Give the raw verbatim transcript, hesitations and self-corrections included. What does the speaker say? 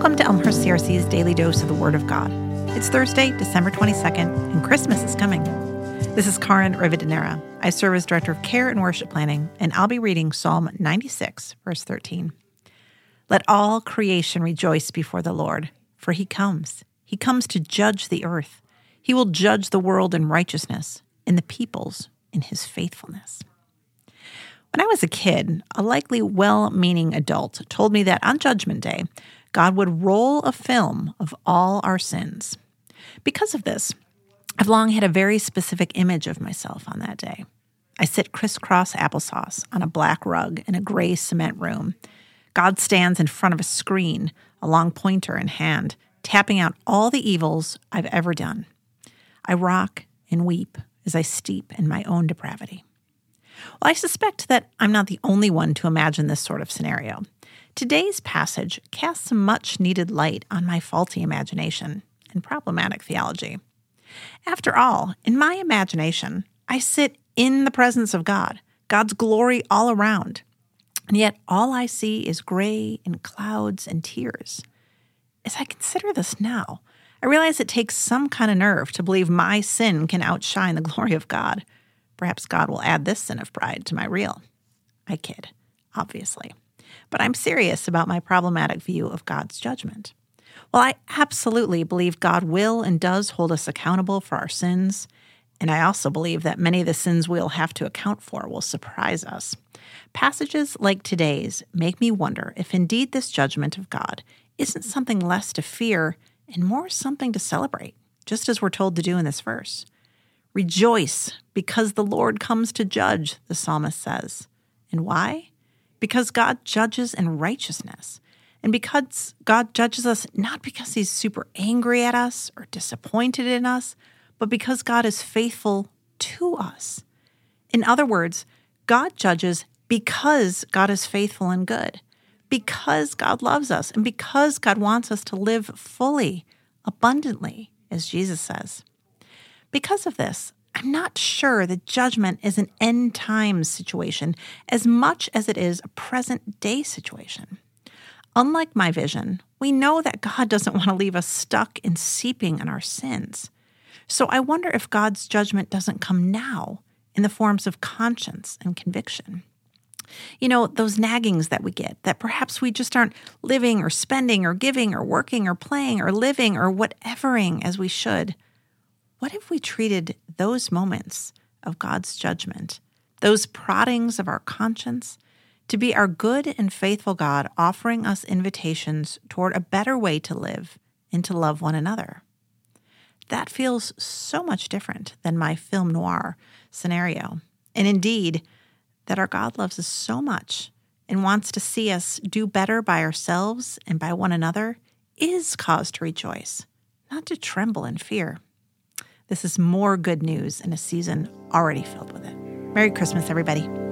Welcome to Elmhurst C R C's Daily Dose of the Word of God. It's Thursday, December twenty-second, and Christmas is coming. This is Karin Rivadenira. I serve as Director of Care and Worship Planning, and I'll be reading Psalm ninety-six, verse thirteen. Let all creation rejoice before the Lord, for he comes. He comes to judge the earth. He will judge the world in righteousness, and the peoples in his faithfulness. When I was a kid, a likely well-meaning adult told me that on Judgment Day, God would roll a film of all our sins. Because of this, I've long had a very specific image of myself on that day. I sit crisscross applesauce on a black rug in a gray cement room. God stands in front of a screen, a long pointer in hand, tapping out all the evils I've ever done. I rock and weep as I steep in my own depravity. Well, I suspect that I'm not the only one to imagine this sort of scenario. Today's passage casts some much-needed light on my faulty imagination and problematic theology. After all, in my imagination, I sit in the presence of God, God's glory all around, and yet all I see is gray and clouds and tears. As I consider this now, I realize it takes some kind of nerve to believe my sin can outshine the glory of God. Perhaps God will add this sin of pride to my reel. I kid, obviously. But I'm serious about my problematic view of God's judgment. While I absolutely believe God will and does hold us accountable for our sins, and I also believe that many of the sins we'll have to account for will surprise us, passages like today's make me wonder if indeed this judgment of God isn't something less to fear and more something to celebrate, just as we're told to do in this verse. Rejoice, because the Lord comes to judge, the psalmist says. And why? Because God judges in righteousness. And because God judges us not because he's super angry at us or disappointed in us, but because God is faithful to us. In other words, God judges because God is faithful and good, because God loves us, and because God wants us to live fully, abundantly, as Jesus says. Because of this, I'm not sure that judgment is an end times situation as much as it is a present day situation. Unlike my vision, we know that God doesn't want to leave us stuck and seeping in our sins. So I wonder if God's judgment doesn't come now in the forms of conscience and conviction. You know, those naggings that we get, that perhaps we just aren't living or spending or giving or working or playing or living or whatevering as we should. What if we treated those moments of God's judgment, those proddings of our conscience, to be our good and faithful God offering us invitations toward a better way to live and to love one another? That feels so much different than my film noir scenario. And indeed, that our God loves us so much and wants to see us do better by ourselves and by one another is cause to rejoice, not to tremble in fear. This is more good news in a season already filled with it. Merry Christmas, everybody.